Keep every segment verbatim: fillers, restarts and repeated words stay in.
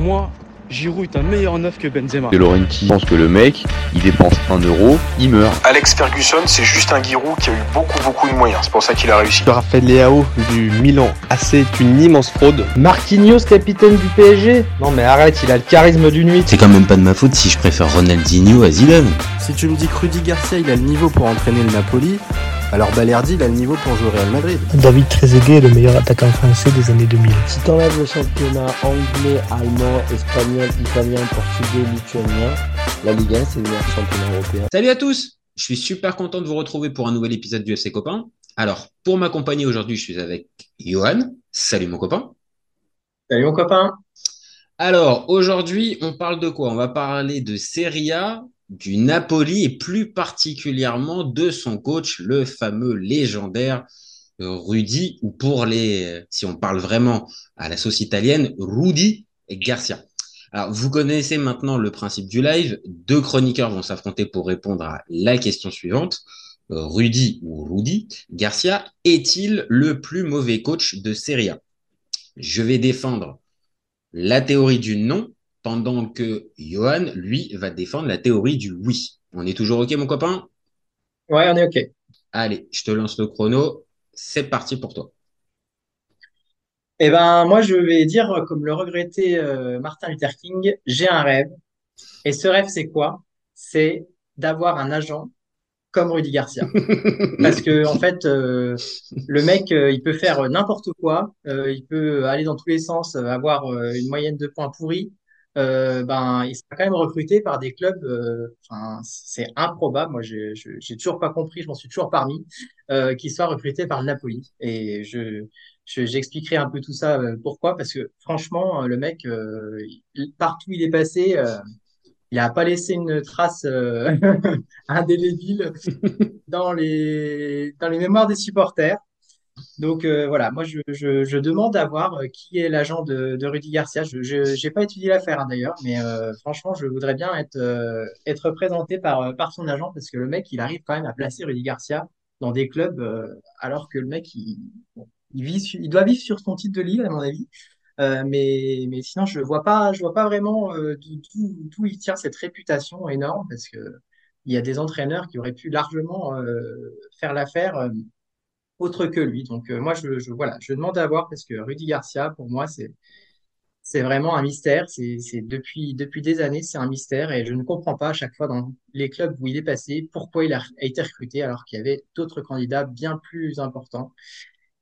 moi, Giroud est un meilleur neuf que Benzema. De Laurentiis pense que le mec, il dépense un euro, il meurt. Alex Ferguson, c'est juste un Giroud qui a eu beaucoup, beaucoup de moyens. C'est pour ça qu'il a réussi. Raphaël Leao du Milan, ah, c'est une immense fraude. Marquinhos, capitaine du P S G. Non mais arrête, il a le charisme d'une huit. C'est quand même pas de ma faute si je préfère Ronaldinho à Zidane. Si tu me dis que Rudi Garcia, il a le niveau pour entraîner le Napoli, alors Balerdi, il a le niveau pour jouer au Real Madrid. David Trezeguet est le meilleur attaquant français des années deux mille. Si t'enlèves le championnat anglais, allemand, espagnol, italien, portugais, lituanien, la Ligue un, c'est le meilleur championnat européen. Salut à tous, je suis super content de vous retrouver pour un nouvel épisode du F C Copain. Alors, pour m'accompagner aujourd'hui, je suis avec Johan. Salut mon copain. Salut mon copain. Alors, aujourd'hui, on parle de quoi ? On va parler de Serie A, du Napoli et plus particulièrement de son coach, le fameux légendaire Rudi, ou pour les, si on parle vraiment à la sauce italienne, Rudi Garcia. Alors, vous connaissez maintenant le principe du live. Deux chroniqueurs vont s'affronter pour répondre à la question suivante. Rudi ou Rudi Garcia est-il le plus mauvais coach de Serie A ? Je vais défendre la théorie du non, pendant que Johan, lui, va défendre la théorie du oui. On est toujours OK, mon copain ? Ouais, on est OK. Allez, je te lance le chrono. C'est parti pour toi. Eh ben, moi, je vais dire, comme le regrettait euh, Martin Luther King, j'ai un rêve. Et ce rêve, c'est quoi ? C'est d'avoir un agent comme Rudi Garcia. Parce que, en fait, euh, le mec, euh, il peut faire n'importe quoi. Euh, il peut aller dans tous les sens, euh, avoir euh, une moyenne de points pourrie. Euh, ben, il sera quand même recruté par des clubs, euh, enfin, c'est improbable. Moi, je, je, j'ai toujours pas compris, je m'en suis toujours parmi, euh, qu'il soit recruté par le Napoli. Et je, je, j'expliquerai un peu tout ça, euh, pourquoi, parce que franchement, le mec, euh, il, partout où il est passé, euh, il a pas laissé une trace euh, indélébile dans les, dans les mémoires des supporters. Donc euh, voilà, moi je, je, je demande à voir euh, qui est l'agent de, de Rudi Garcia. Je n'ai pas étudié l'affaire hein, d'ailleurs, mais euh, franchement je voudrais bien être, euh, être représenté par, par son agent, parce que le mec il arrive quand même à placer Rudi Garcia dans des clubs euh, alors que le mec il, bon, il, vit su, il doit vivre sur son titre de Lille à mon avis, euh, mais, mais sinon je ne vois pas, je vois pas vraiment euh, d'où, d'où il tire cette réputation énorme, parce qu'il y a des entraîneurs qui auraient pu largement euh, faire l'affaire euh, autre que lui. Donc euh, moi, je, je, voilà, je demande à voir, parce que Rudi Garcia, pour moi, c'est, c'est vraiment un mystère. C'est, c'est depuis, depuis des années, c'est un mystère, et je ne comprends pas à chaque fois dans les clubs où il est passé pourquoi il a, a été recruté alors qu'il y avait d'autres candidats bien plus importants.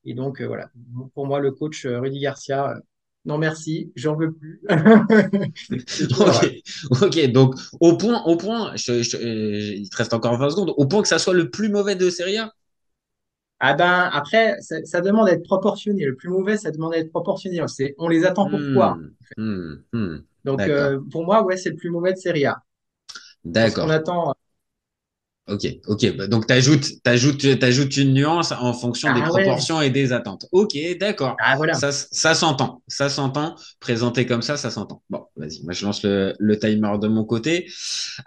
Et donc, euh, voilà, pour moi, le coach euh, Rudi Garcia, euh, non merci, j'en veux plus. Okay. Ok, donc au point, au point je, je, je, il te reste encore vingt secondes, au point que ça soit le plus mauvais de Serie A ? Ah ben, après, ça, ça demande à être proportionné. Le plus mauvais, ça demande à être proportionné. C'est, on les attend pour mmh, quoi en fait. mmh, mmh, Donc, euh, pour moi, ouais, c'est le plus mauvais de Serie A. D'accord. On attend. Ok, ok. Bah, donc, t'ajoutes, t'ajoutes, t'ajoutes une nuance en fonction ah, des ouais. proportions et des attentes. Ok, d'accord. Ah, voilà. Ça, ça s'entend. Ça s'entend. Présenté comme ça, ça s'entend. Bon, vas-y. Moi, je lance le, le timer de mon côté.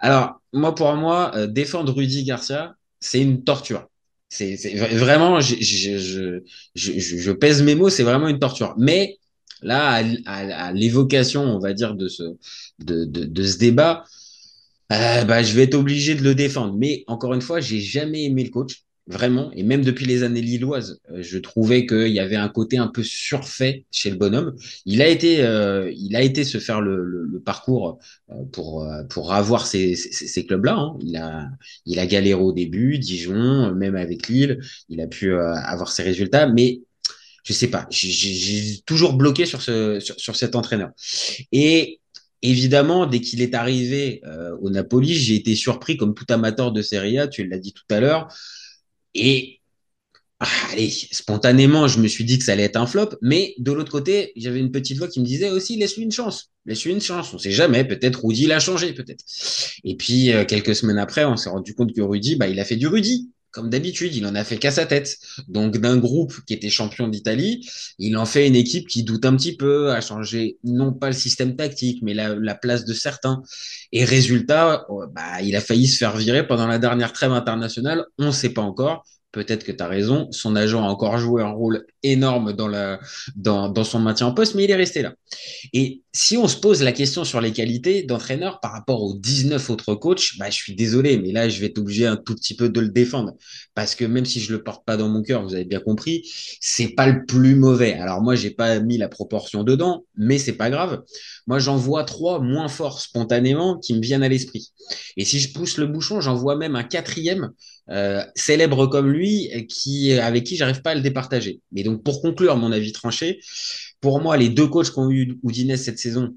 Alors, moi, pour moi, euh, défendre Rudi Garcia, c'est une torture. C'est, c'est vraiment, je, je, je, je, je pèse mes mots, c'est vraiment une torture. Mais là, à, à, à l'évocation, on va dire, de ce, de, de, de ce débat, euh, bah, je vais être obligé de le défendre. Mais encore une fois, j'ai jamais aimé le coach, vraiment. Et même depuis les années lilloises, je trouvais qu'il y avait un côté un peu surfait chez le bonhomme. Il a été, euh, il a été se faire le, le, le parcours pour, pour avoir ces, ces, ces clubs-là, hein. Il a, il a galéré au début, Dijon, même avec Lille, il a pu euh, avoir ses résultats, mais je sais pas, j'ai, j'ai toujours bloqué sur ce, sur, sur cet entraîneur. Et évidemment, dès qu'il est arrivé euh, au Napoli, j'ai été surpris comme tout amateur de Serie A, tu l'as dit tout à l'heure, et ah, allez, spontanément, je me suis dit que ça allait être un flop, mais de l'autre côté, j'avais une petite voix qui me disait aussi, laisse-lui une chance, laisse-lui une chance, on sait jamais, peut-être Rudi l'a changé, peut-être. Et puis, euh, quelques semaines après, on s'est rendu compte que Rudi, bah, il a fait du Rudi, comme d'habitude, il en a fait qu'à sa tête. Donc, d'un groupe qui était champion d'Italie, il en fait une équipe qui doute un petit peu, a changé non pas le système tactique, mais la, la place de certains. Et résultat, bah, il a failli se faire virer pendant la dernière trêve internationale, on ne sait pas encore. peut-être que tu as raison, son agent a encore joué un rôle énorme dans, la, dans, dans son maintien en poste, mais il est resté là. Et si on se pose la question sur les qualités d'entraîneur par rapport aux dix-neuf autres coachs, bah, je suis désolé, mais là, je vais être obligé un tout petit peu de le défendre, parce que même si je ne le porte pas dans mon cœur, vous avez bien compris, ce n'est pas le plus mauvais. Alors moi, je n'ai pas mis la proportion dedans, mais ce n'est pas grave. Moi, j'en vois trois moins forts spontanément qui me viennent à l'esprit. Et si je pousse le bouchon, j'en vois même un quatrième, Euh, célèbre comme lui, qui, avec qui j'arrive pas à le départager. Mais donc, pour conclure mon avis tranché, pour moi, les deux coachs qu'ont eu Udinese cette saison,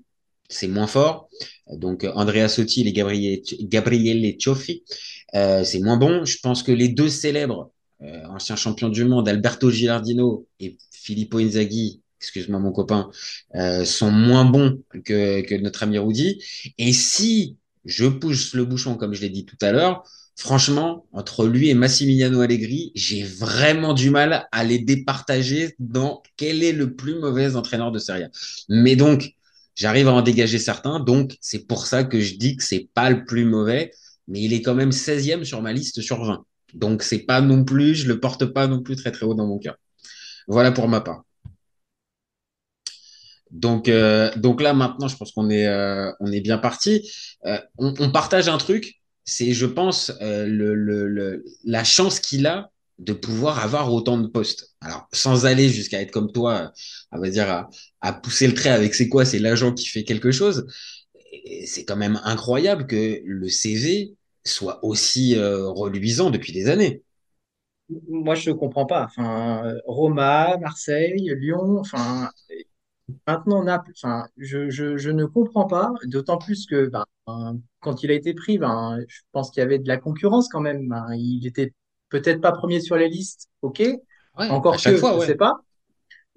c'est moins fort. Donc, Andrea Sottil et Gabriele, Gabriele Cioffi, euh, c'est moins bon. Je pense que les deux célèbres, euh, anciens champions du monde, Alberto Gilardino et Filippo Inzaghi, excuse-moi mon copain, euh, sont moins bons que, que notre ami Rudi. Et si je pousse le bouchon, comme je l'ai dit tout à l'heure, franchement, entre lui et Massimiliano Allegri, j'ai vraiment du mal à les départager dans quel est le plus mauvais entraîneur de Serie A. Mais donc, j'arrive à en dégager certains, donc c'est pour ça que je dis que c'est pas le plus mauvais, mais il est quand même seizième sur ma liste sur vingt. Donc c'est pas non plus, je le porte pas non plus très très haut dans mon cœur. Voilà pour ma part. Donc, euh, donc là maintenant, je pense qu'on est, euh, on est bien parti. Euh, on, on partage un truc. C'est, je pense, euh, le, le, le, la chance qu'il a de pouvoir avoir autant de postes. Alors, sans aller jusqu'à être comme toi, on va dire, à, à pousser le trait avec c'est quoi, c'est l'agent qui fait quelque chose. Et c'est quand même incroyable que le C V soit aussi euh, reluisant depuis des années. Moi, je ne comprends pas. Enfin, Roma, Marseille, Lyon, enfin, maintenant Naples. Enfin, je, je, je ne comprends pas, d'autant plus que... Bah, euh, quand il a été pris, ben, je pense qu'il y avait de la concurrence quand même. Ben, il était peut-être pas premier sur les listes, ok. Ouais, encore que, fois, je ne ouais. sais pas.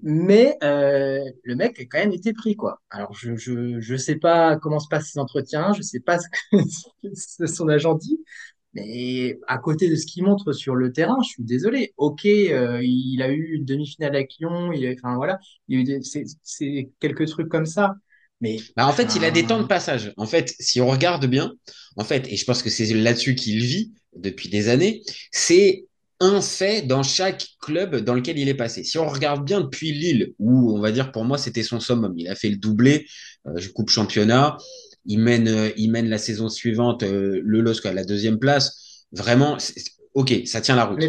Mais euh, le mec a quand même été pris, quoi. Alors, je ne je, je sais pas comment se passent ses entretiens, je ne sais pas ce que ce son agent dit, mais à côté de ce qu'il montre sur le terrain, je suis désolé. Ok, euh, il a eu une demi-finale à Lyon, il a, enfin, voilà, il a eu des, c'est, c'est quelques trucs comme ça. Mais bah en fait, il a des temps de passage. En fait, si on regarde bien, en fait, et je pense que c'est là-dessus qu'il vit depuis des années, c'est un fait dans chaque club dans lequel il est passé. Si on regarde bien depuis Lille, où on va dire pour moi c'était son summum, il a fait le doublé, euh, je coupe championnat, il mène, euh, il mène la saison suivante euh, le L O S C à la deuxième place. Vraiment, c'est, c'est, ok, ça tient la route,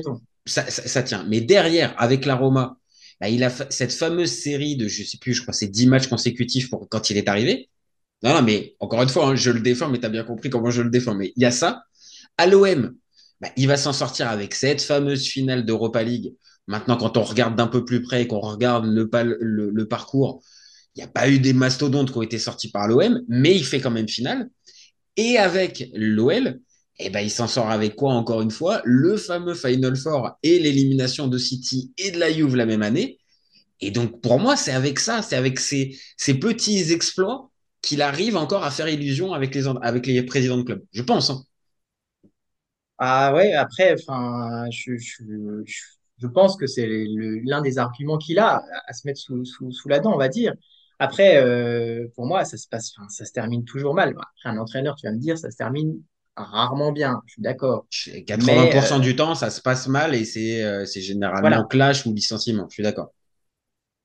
ça, ça, ça tient. Mais derrière, avec la Roma. Bah, il a fa- cette fameuse série de, je sais plus, je crois c'est dix matchs consécutifs pour quand il est arrivé. Non, non, mais encore une fois, hein, je le défends, mais tu as bien compris comment je le défends. Mais il y a ça. À l'O M, bah, il va s'en sortir avec cette fameuse finale d'Europa League. Maintenant, quand on regarde d'un peu plus près et qu'on regarde le, pal- le, le parcours, il n'y a pas eu des mastodontes qui ont été sortis par l'O M, mais il fait quand même finale. Et avec l'O L, eh ben, il s'en sort avec quoi, encore une fois? Le fameux Final Four et l'élimination de City et de la Juve la même année. Et donc, pour moi, c'est avec ça, c'est avec ces, ces petits exploits qu'il arrive encore à faire illusion avec les, avec les présidents de club, je pense. Hein. Ah ouais, après, je, je, je, je pense que c'est le, l'un des arguments qu'il a à se mettre sous, sous, sous la dent, on va dire. Après, euh, pour moi, ça se passe, ça se termine toujours mal. Après, un entraîneur, tu vas me dire, ça se termine rarement bien, je suis d'accord. quatre-vingts pour cent mais, euh, du temps, ça se passe mal et c'est, euh, c'est généralement voilà. Clash ou licenciement, je suis d'accord.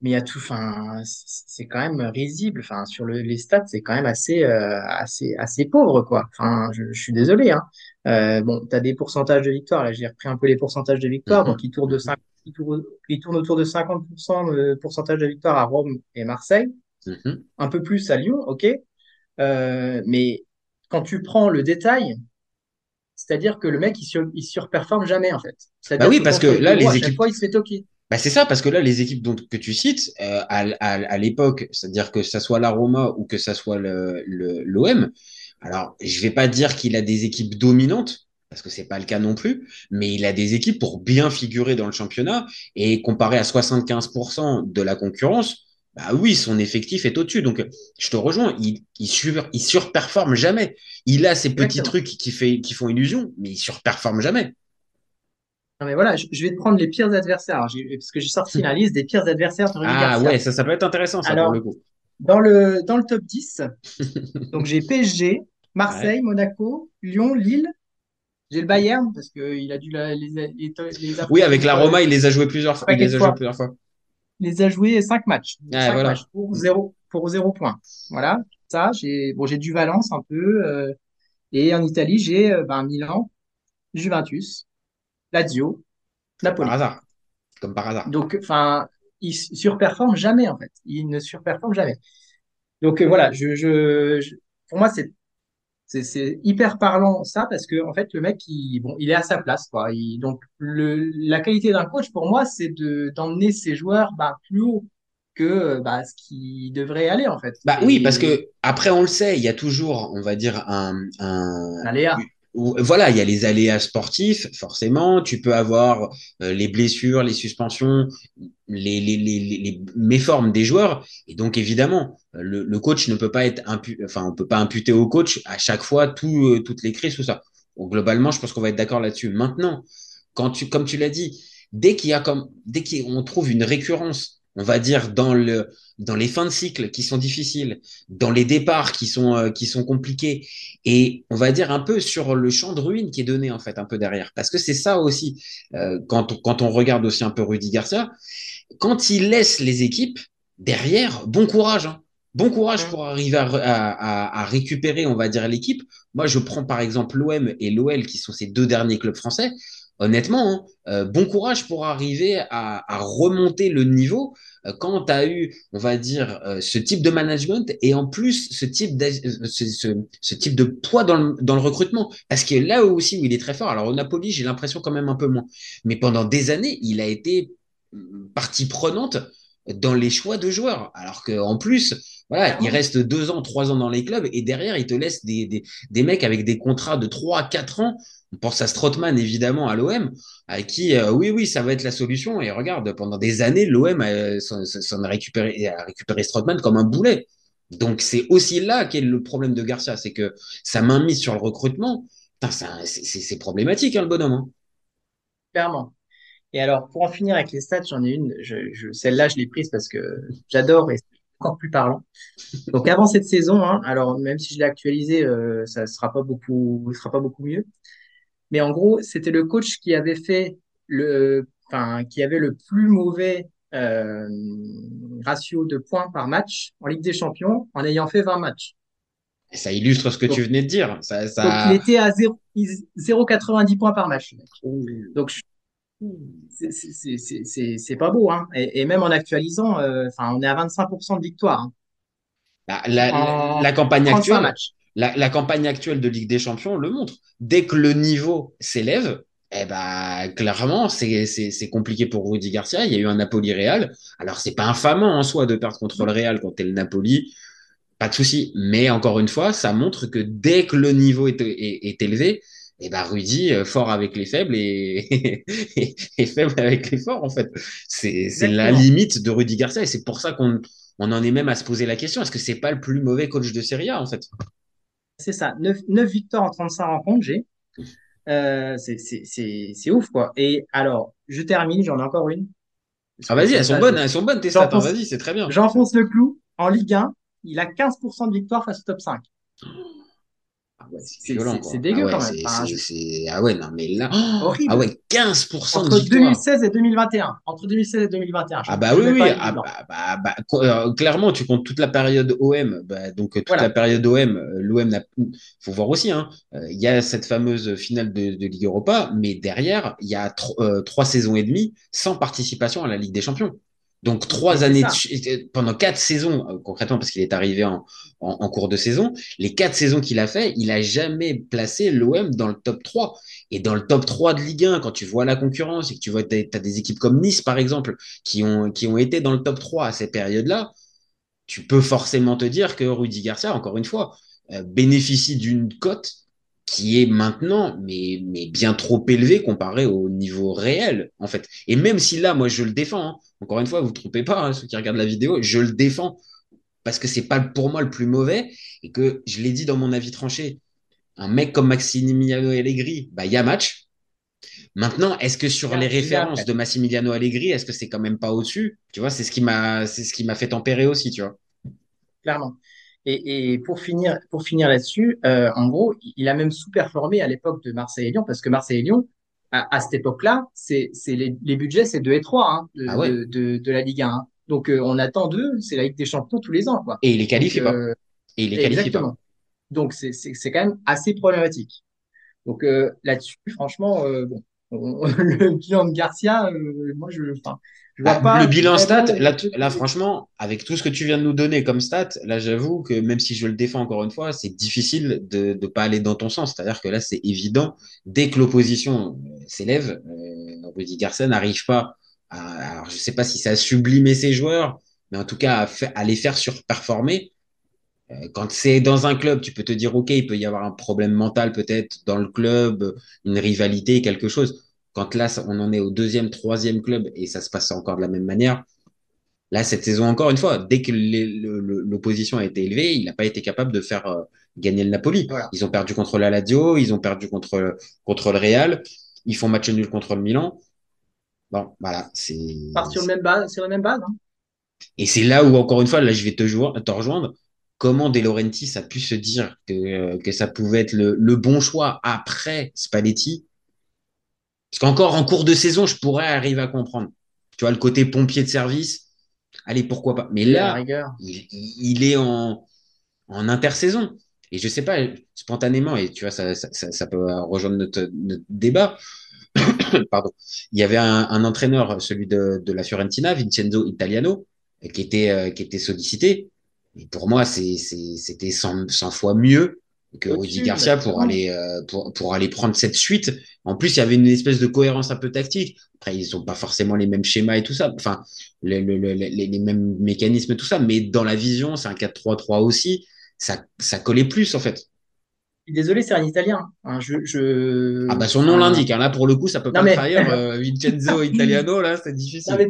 Mais il y a tout, enfin, c'est quand même risible. Enfin, sur le, les stats, c'est quand même assez, euh, assez, assez pauvre, quoi. Enfin, je, je suis désolé. Hein. Euh, bon, tu as des pourcentages de victoire. Là, j'ai repris un peu les pourcentages de victoire. Mm-hmm. Donc, ils tournent, de cinq, ils, tournent, ils tournent autour de cinquante pour cent le pourcentage de victoire à Rome et Marseille. Mm-hmm. Un peu plus à Lyon, ok. Euh, mais quand tu prends le détail, c'est-à-dire que le mec, il, sur, il surperforme jamais, en fait. C'est-à-dire bah oui, que parce que là, les équipes... fois, il se fait toquer. Bah c'est ça, parce que là, les équipes dont, que tu cites, euh, à, à, à l'époque, c'est-à-dire que ça soit la Roma ou que ça soit le, le, l'O M, alors, je vais pas dire qu'il a des équipes dominantes, parce que c'est pas le cas non plus, mais il a des équipes pour bien figurer dans le championnat, et comparé à soixante-quinze pour cent de la concurrence, bah oui, son effectif est au-dessus. Donc, je te rejoins, il, il, sur, il surperforme jamais. Il a ces petits Exactement. Trucs qui, fait, qui font illusion, mais il surperforme jamais. Non, mais voilà, je, je vais te prendre les pires adversaires, j'ai, parce que j'ai sorti la liste des pires adversaires de Rudi Garcia. Ah ouais, ça, ça peut être intéressant, ça, alors, pour le coup. Dans le, dans le top dix, donc j'ai P S G, Marseille, ouais. Monaco, Lyon, Lille, J'ai le Bayern parce qu'il a dû la, les, les, les Oui, avec la Roma, il les a joués plusieurs fois. Il les a joués plusieurs fois. Il les a joués cinq matchs, ah, cinq voilà. matchs pour zéro pour zéro point. Voilà. Ça, j'ai bon, j'ai du Valence un peu euh, et en Italie j'ai euh, ben, Milan, Juventus, Lazio, Napoli. Par hasard. Comme par hasard. Donc, enfin, il surperforme jamais en fait. Il ne surperforme jamais. Donc euh, voilà, je, je, je, pour moi c'est C'est, c'est hyper parlant ça parce que en fait le mec il bon il est à sa place quoi. Il, donc le la qualité d'un coach pour moi c'est de d'emmener ses joueurs bah plus haut que bah ce qui devrait aller en fait. Bah et, oui parce que après on le sait, il y a toujours on va dire un un aléa. Voilà, il y a les aléas sportifs, forcément. Tu peux avoir euh, les blessures, les suspensions, les, les, les, les méformes des joueurs. Et donc, évidemment, le, le coach ne peut pas être impu... enfin, on peut pas imputer au coach à chaque fois tout, euh, toutes les crises, tout ça. Donc, globalement, je pense qu'on va être d'accord là-dessus. Maintenant, quand tu, comme tu l'as dit, dès qu'il y a comme, dès qu'on trouve une récurrence, on va dire dans le, dans les fins de cycle qui sont difficiles, dans les départs qui sont euh, qui sont compliqués, et on va dire un peu sur le champ de ruine qui est donné en fait un peu derrière, parce que c'est ça aussi euh, quand on, quand on regarde aussi un peu Rudi Garcia, quand il laisse les équipes derrière, bon courage, hein, bon courage pour arriver à, à, à récupérer on va dire l'équipe. Moi je prends par exemple l'O M et l'O L qui sont ces deux derniers clubs français. Honnêtement, hein, euh, bon courage pour arriver à, à remonter le niveau euh, quand tu as eu, on va dire, euh, ce type de management et en plus ce type, de, euh, ce, ce, ce type de poids dans le, dans le recrutement. Parce que là aussi où il est très fort, alors au Napoli, j'ai l'impression quand même un peu moins. Mais pendant des années, il a été partie prenante dans les choix de joueurs. Alors qu'en plus, voilà, il reste deux ans, trois ans dans les clubs et derrière, il te laisse des, des, des mecs avec des contrats de trois à quatre ans. On pense à Strootman, évidemment, à l'O M, à qui, euh, oui, oui, ça va être la solution. Et regarde, pendant des années, l'O M a, s'en, s'en a, récupéré, a récupéré Strootman comme un boulet. Donc, c'est aussi là qu'est le problème de Garcia. C'est que sa mainmise sur le recrutement, putain, ça, c'est, c'est, c'est problématique, hein, le bonhomme. Hein. Clairement. Et alors, pour en finir avec les stats, j'en ai une. Je, je, celle-là, je l'ai prise parce que j'adore et c'est encore plus parlant. Donc, avant cette saison, hein, alors même si je l'ai actualisée, euh, ça ne sera pas beaucoup, sera pas beaucoup mieux. Mais en gros, c'était le coach qui avait fait le, enfin, qui avait le plus mauvais euh, ratio de points par match en Ligue des Champions en ayant fait vingt matchs. Et ça illustre ce que donc, tu venais de dire. Ça, ça... Donc, il était à zéro virgule quatre-vingt-dix points par match. Donc, c'est, c'est, c'est, c'est, c'est pas beau. Hein. Et, et même en actualisant, euh, on est à vingt-cinq pour cent de victoire. Hein. La, la, la campagne actuelle. Matchs. La, la campagne actuelle de Ligue des Champions le montre. Dès que le niveau s'élève, eh ben, clairement, c'est, c'est, c'est compliqué pour Rudi Garcia. Il y a eu un Napoli-Real. Alors, c'est pas infamant en soi de perdre contre le Real quand t'es le Napoli. Pas de souci. Mais encore une fois, ça montre que dès que le niveau est, est, est élevé, eh ben, Rudi, fort avec les faibles et, et, et faible avec les forts, en fait. C'est, c'est la limite de Rudi Garcia. Et c'est pour ça qu'on, on en est même à se poser la question. Est-ce que c'est pas le plus mauvais coach de Serie A, en fait? C'est ça, neuf, neuf victoires en trente-cinq rencontres, j'ai. Euh, c'est, c'est, c'est, c'est ouf, quoi. Et alors, je termine, j'en ai encore une. Ah, vas-y, elles sont bonnes, elles sont bonnes, tes stats. Vas-y, c'est très bien. J'enfonce le clou. En Ligue un, il a quinze pour cent de victoire face au top cinq. Ah ouais, c'est, c'est violent, quoi. C'est dégueu, quand même. Ah ouais, non, mais là. Oh, horrible. Ah ouais, quinze pour cent entre de victoire. deux mille seize et deux mille vingt et un. Entre deux mille seize et deux mille vingt et un. Ah bah oui, oui. Ah bah, bah, bah, euh, clairement, tu comptes toute la période O M. Bah, donc, toute voilà. la période O M, l'O M n'a. Faut voir aussi, hein. Il euh, y a cette fameuse finale de, de Ligue Europa, mais derrière, il y a tro- euh, trois saisons et demie sans participation à la Ligue des Champions. Donc, trois c'est années, de, pendant quatre saisons, euh, concrètement, parce qu'il est arrivé en, en, en cours de saison, les quatre saisons qu'il a fait, il a jamais placé l'O M dans le top trois. Et dans le top trois de Ligue un, quand tu vois la concurrence et que tu vois, t'as, t'as des équipes comme Nice, par exemple, qui ont, qui ont été dans le top trois à ces périodes-là, tu peux forcément te dire que Rudi Garcia, encore une fois, euh, bénéficie d'une cote qui est maintenant, mais, mais bien trop élevé comparé au niveau réel, en fait. Et même si là, moi, je le défends, hein, encore une fois, vous ne vous trompez pas, hein, ceux qui regardent la vidéo, je le défends parce que ce n'est pas pour moi le plus mauvais et que, je l'ai dit dans mon avis tranché, un mec comme Massimiliano Allegri, bah, y a match. Maintenant, est-ce que sur les références de Massimiliano Allegri, est-ce que c'est quand même pas au-dessus? Tu vois, c'est ce qui m'a, c'est ce qui m'a fait tempérer aussi, tu vois. Clairement. Et, et pour finir, pour finir là-dessus, euh, en gros, il a même sous-performé à l'époque de Marseille et Lyon, parce que Marseille et Lyon, à, à cette époque-là, c'est, c'est les, les budgets, c'est deux et trois hein, de, ah ouais. de, de, de la Ligue un. Hein. Donc, euh, on attend d'eux, c'est la Ligue des Champions tous les ans. Quoi. Et il les qualifie pas. Euh, et il les qualifie exactement. Pas. Donc, c'est, c'est, c'est quand même assez problématique. Donc, euh, là-dessus, franchement, euh, bon, on, le bilan de Garcia, euh, moi, je, enfin, je vois ah, pas. Le bilan stat, là, tu, là, franchement, avec tout ce que tu viens de nous donner comme stat, là, j'avoue que même si je le défends encore une fois, c'est difficile de ne pas aller dans ton sens. C'est-à-dire que là, c'est évident, dès que l'opposition s'élève, euh, Rudi Garcia n'arrive pas à, alors, je sais pas si ça a sublimé ses joueurs, mais en tout cas, à, fa- à les faire surperformer. Quand c'est dans un club, tu peux te dire, OK, il peut y avoir un problème mental peut-être dans le club, une rivalité, quelque chose. Quand là, on en est au deuxième, troisième club et ça se passe encore de la même manière, là, cette saison, encore une fois, dès que les, le, le, l'opposition a été élevée, il n'a pas été capable de faire euh, gagner le Napoli. Voilà. Ils ont perdu contre la Lazio, ils ont perdu contre, contre le Real, ils font match nul contre le Milan. Bon, voilà. C'est part sur, sur la même base. Hein. Et c'est là où, encore une fois, là, je vais te, jou- te rejoindre. Comment De Laurentiis a pu se dire que, que ça pouvait être le, le bon choix après Spalletti? Parce qu'encore en cours de saison, je pourrais arriver à comprendre. Tu vois, le côté pompier de service, allez, pourquoi pas. Mais là, il, il est en, en intersaison. Et je ne sais pas, spontanément, et tu vois, ça, ça, ça, ça peut rejoindre notre, notre débat. Pardon. Il y avait un, un entraîneur, celui de, de la Fiorentina, Vincenzo Italiano, qui était, qui était sollicité. Et pour moi, c'est, c'est, c'était cent fois mieux que Rudi Garcia pour aller, euh, pour, pour aller prendre cette suite. En plus, il y avait une espèce de cohérence un peu tactique. Après, ils n'ont pas forcément les mêmes schémas et tout ça. Enfin, le, le, le, les, les mêmes mécanismes et tout ça. Mais dans la vision, c'est un quatre trois trois aussi. Ça, ça collait plus, en fait. Désolé, c'est un Italien. Hein, je, je... Ah bah, son nom euh... l'indique. Hein. Là, pour le coup, ça peut non, pas mais... trahir euh, Vincenzo Italiano. Là, c'est difficile. Non, mais...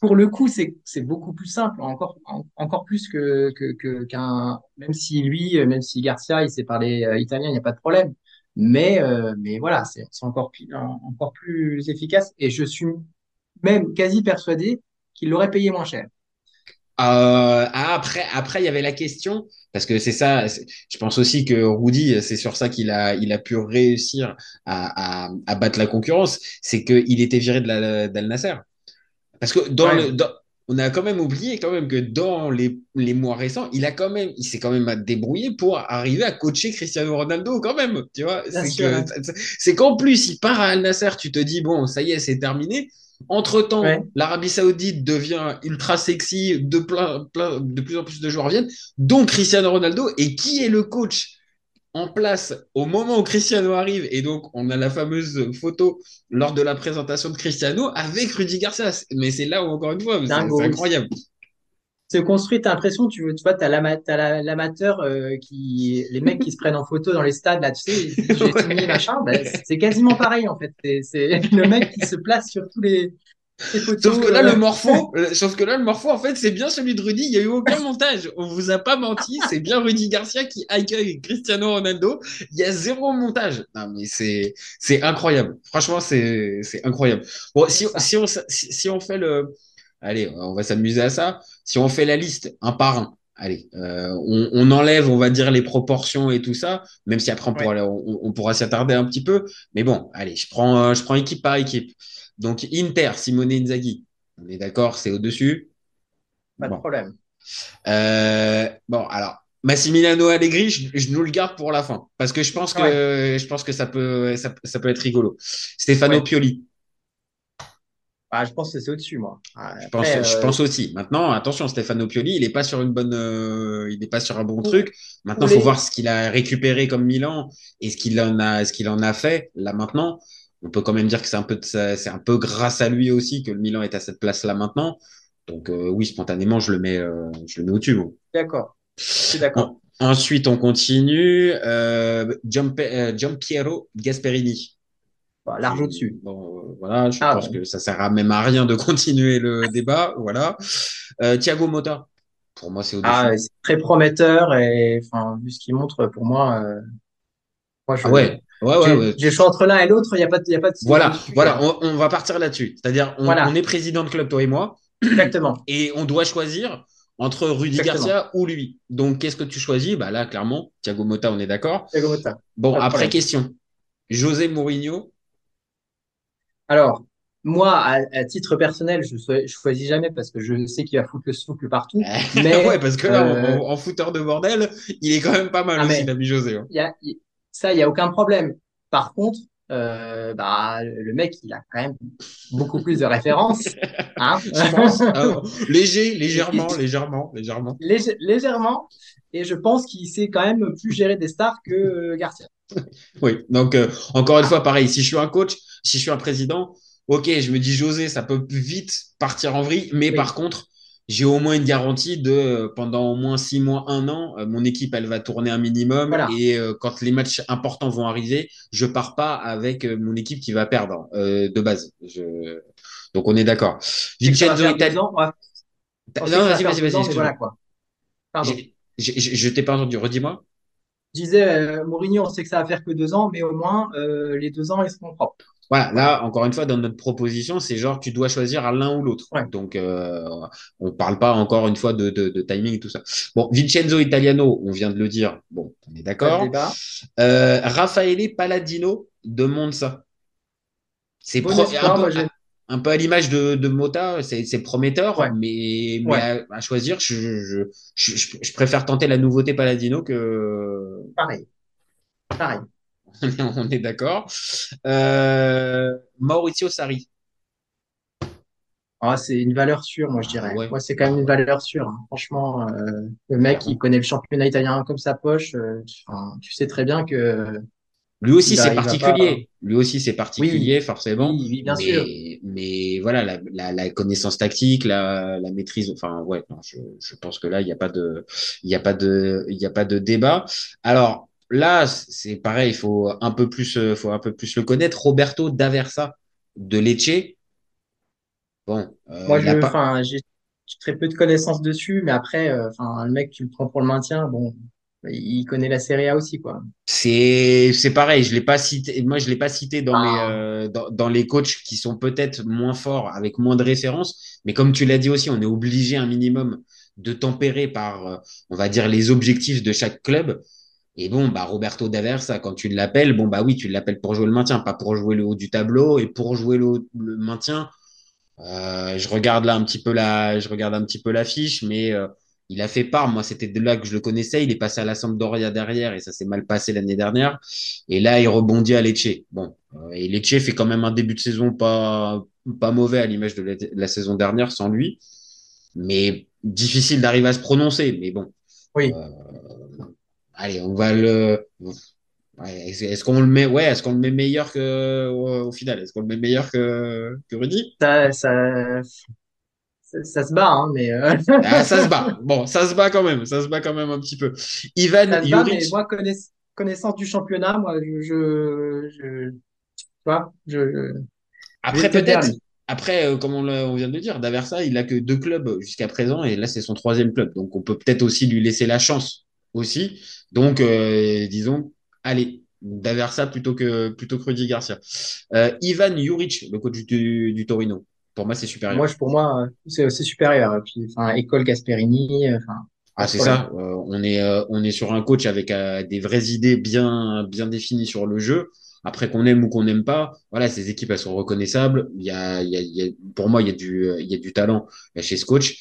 Pour le coup, c'est c'est beaucoup plus simple, encore encore plus que que, que qu'un même si lui, même si Garcia, il sait parler euh, italien, il n'y a pas de problème. Mais euh, mais voilà, c'est c'est encore plus encore plus efficace et je suis même quasi persuadé qu'il l'aurait payé moins cher. Euh, après après il y avait la question parce que c'est ça, c'est, je pense aussi que Rudi, c'est sur ça qu'il a il a pu réussir à à, à battre la concurrence, c'est que il était viré de la d'Al Nasser. Parce que dans ouais. le, dans, on a quand même oublié quand même que dans les, les mois récents, il a quand même, il s'est quand même débrouillé pour arriver à coacher Cristiano Ronaldo quand même, tu vois. C'est, que, c'est, c'est qu'en plus, il part à Al Nasser, tu te dis bon, ça y est, c'est terminé. Entre temps, ouais. l'Arabie Saoudite devient ultra sexy, de plein, plein, de plus en plus de joueurs viennent, dont Cristiano Ronaldo. Et qui est le coach en place au moment où Cristiano arrive? Et donc on a la fameuse photo lors de la présentation de Cristiano avec Rudi Garcia, mais c'est là où encore une fois c'est, c'est incroyable, c'est construit. T'as l'impression, tu vois, tu vois, t'as, l'ama- t'as la, l'amateur euh, qui les mecs qui se prennent en photo dans les stades là, tu sais, j'ai ouais. signé machin, bah, c'est quasiment pareil en fait, c'est, c'est le mec qui se place sur tous les photos, sauf que là euh... le morpho sauf que là le morpho en fait c'est bien celui de Rudi, il n'y a eu aucun montage, on vous a pas menti, c'est bien Rudi Garcia qui accueille Cristiano Ronaldo, il y a zéro montage. Non mais c'est c'est incroyable, franchement c'est c'est incroyable. Bon, si si on si, si on fait le allez, on va s'amuser à ça, si on fait la liste un par un, allez, euh, on on enlève, on va dire, les proportions et tout ça, même si après on pourra ouais. on, on pourra s'attarder un petit peu, mais bon, allez, je prends je prends équipe par équipe. Donc, Inter, Simone Inzaghi, on est d'accord, c'est au-dessus. Pas de bon. problème. Euh, bon, alors, Massimiliano Allegri, je, je nous le garde pour la fin, parce que je pense que, ouais. je pense que ça, peut, ça, ça peut être rigolo. Stefano ouais. Pioli. Ah, je pense que c'est au-dessus, moi. Ah, je, pense, euh... je pense aussi. Maintenant, attention, Stefano Pioli, il n'est pas sur une bonne, euh, il n'est pas sur un bon truc. Maintenant, il faut voir ce qu'il a récupéré comme Milan et ce qu'il en a, ce qu'il en a fait là maintenant. On peut quand même dire que c'est un peu de sa... c'est un peu grâce à lui aussi que le Milan est à cette place là maintenant. Donc euh, oui, spontanément, je le mets euh, je le mets au-dessus. Bon. D'accord. Je suis d'accord. Bon. Ensuite, on continue euh Giamp- euh, Giampiero Gasperini. Bah, large au-dessus. Bon, euh, voilà, je ah, pense ouais. que ça sert à même à rien de continuer le débat, voilà. Euh, Thiago Motta. Pour moi, c'est au-dessus. Ah, c'est très prometteur et enfin vu ce qu'il montre, pour moi euh... moi je ah, ouais. Ouais, ouais, ouais. Je suis entre l'un et l'autre, il n'y a pas de souci. Voilà, voilà, on, on va partir là-dessus. C'est-à-dire, on, voilà. on est président de club, toi et moi. Exactement. Et on doit choisir entre Rudi Garcia ou lui. Donc, qu'est-ce que tu choisis? Bah là, clairement, Thiago Motta, on est d'accord. Thiago Motta. Bon, après, après question. José Mourinho. Alors, moi, à, à titre personnel, je ne choisis jamais parce que je sais qu'il va foutre le souffle partout. Mais ouais, parce que là, euh... en, en fouteur de bordel, il est quand même pas mal ah, aussi, l'ami José. Hein. Y a, y, ça, il n'y a aucun problème. Par contre, Euh, bah, le mec, il a quand même beaucoup plus de références. Hein je pense. Alors, léger, légèrement, légèrement, légèrement. Léger, légèrement. Et je pense qu'il sait quand même plus gérer des stars que Garcia. Oui, donc euh, encore une ah. fois, pareil, si je suis un coach, si je suis un président, ok, je me dis José, ça peut vite partir en vrille, mais oui. Par contre, j'ai au moins une garantie de pendant au moins six mois, un an, mon équipe elle va tourner un minimum voilà. Et euh, quand les matchs importants vont arriver, je pars pas avec euh, mon équipe qui va perdre euh, de base. Je... Donc on est d'accord. Vincenzo Italiano. Ouais. Non, vas-y, vas-y, vas-y. Ans, voilà quoi. Pardon. Je, je, je t'ai pas entendu. Redis-moi. Je disais euh, Mourinho, on sait que ça va faire que deux ans, mais au moins euh, les deux ans ils seront propres. Voilà, là, encore une fois, dans notre proposition, c'est genre, tu dois choisir à l'un ou l'autre. Ouais. Donc, euh, on ne parle pas encore une fois de, de, de timing et tout ça. Bon, Vincenzo Italiano, on vient de le dire. Bon, on est d'accord. Euh, Raphaël Palladino demande ça. C'est bon pro- espoir, un, peu, moi, un peu à l'image de, de Motta, c'est, c'est prometteur, ouais. mais, mais ouais. À, à choisir, je, je, je, je, je préfère tenter la nouveauté Palladino que… Pareil, pareil. On est d'accord. Euh, Maurizio Sarri. Ah, c'est une valeur sûre, moi je dirais. Ah, ouais. Moi, c'est quand même une valeur sûre. Hein. Franchement, euh, le mec, il connaît le championnat italien comme sa poche. Euh, enfin, tu sais très bien que. Lui aussi, bah, c'est particulier. Pas... Lui aussi, c'est particulier, oui, forcément. Oui, oui, bien mais, sûr. Mais voilà, la, la, la connaissance tactique, la, la maîtrise. Enfin, ouais, non, je, je pense que là, il n'y a pas de, il n'y a pas de, il n'y a pas de débat. Alors. Là, c'est pareil, il faut un peu plus, faut un peu plus le connaître. Roberto D'Aversa de Lecce. Bon, euh, moi, je, pas... j'ai très peu de connaissances dessus, mais après, euh, le mec, tu le prends pour le maintien. Bon, il connaît la Serie A aussi, quoi. C'est, c'est pareil. Je l'ai pas cité. Moi, je l'ai pas cité dans ah. les, euh, dans, dans les coachs qui sont peut-être moins forts, avec moins de références. Mais comme tu l'as dit aussi, on est obligé un minimum de tempérer par, on va dire, les objectifs de chaque club. Et bon, bah, Roberto D'Aversa, quand tu l'appelles, bon, bah oui, tu l'appelles pour jouer le maintien, pas pour jouer le haut du tableau. Et pour jouer le, haut, le maintien, euh, je regarde là un petit peu la, je regarde un petit peu l'affiche, mais euh, il a fait part. Moi, c'était de là que je le connaissais. Il est passé à la Sampdoria derrière et ça s'est mal passé l'année dernière. Et là, il rebondit à Lecce. Bon, euh, et Lecce fait quand même un début de saison pas, pas mauvais à l'image de la, de la saison dernière sans lui. Mais difficile d'arriver à se prononcer. Mais bon. Oui. Euh, Allez, on va le. Est-ce qu'on le met, ouais, est-ce qu'on le met meilleur que au final, est-ce qu'on le met meilleur que que Rudi ? Ça, ça, ça, ça se bat, hein, mais. Euh... Ah, ça se bat. Bon, ça se bat quand même, ça se bat quand même un petit peu. Ivan ça se bat, Juric... mais moi connaiss... connaissance du championnat, moi, je, je, je... tu vois, je. je... Après je peut-être. Perdu. Après, euh, comme on, on vient de le dire, D'Aversa, il a que deux clubs jusqu'à présent, et là c'est son troisième club, donc on peut peut-être aussi lui laisser la chance. Aussi, donc euh, disons, allez, D'Aversa plutôt que plutôt que Rudi Garcia. Euh, Ivan Juric, le coach du, du Torino, pour moi c'est supérieur. Moi, je, pour moi, c'est, c'est supérieur. Puis, enfin, école Gasperini. Enfin, ah c'est ça. Euh, on est euh, on est sur un coach avec euh, des vraies idées bien bien définies sur le jeu. Après qu'on aime ou qu'on n'aime pas, voilà, ces équipes elles sont reconnaissables. Il y a il y a, il y a pour moi il y a du il y a du talent chez ce coach.